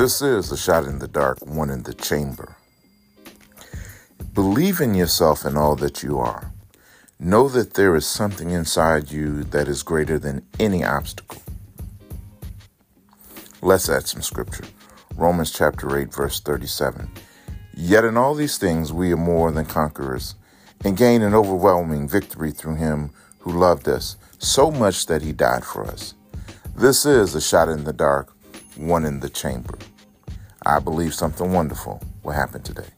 This is a shot in the dark, one in the chamber. Believe in yourself and all that you are. Know that there is something inside you that is greater than any obstacle. Let's add some scripture. Romans chapter 8, verse 37. Yet in all these things we are more than conquerors, and gain an overwhelming victory through him who loved us so much that he died for us. This is a shot in the dark, one in the chamber. I believe something wonderful will happen today.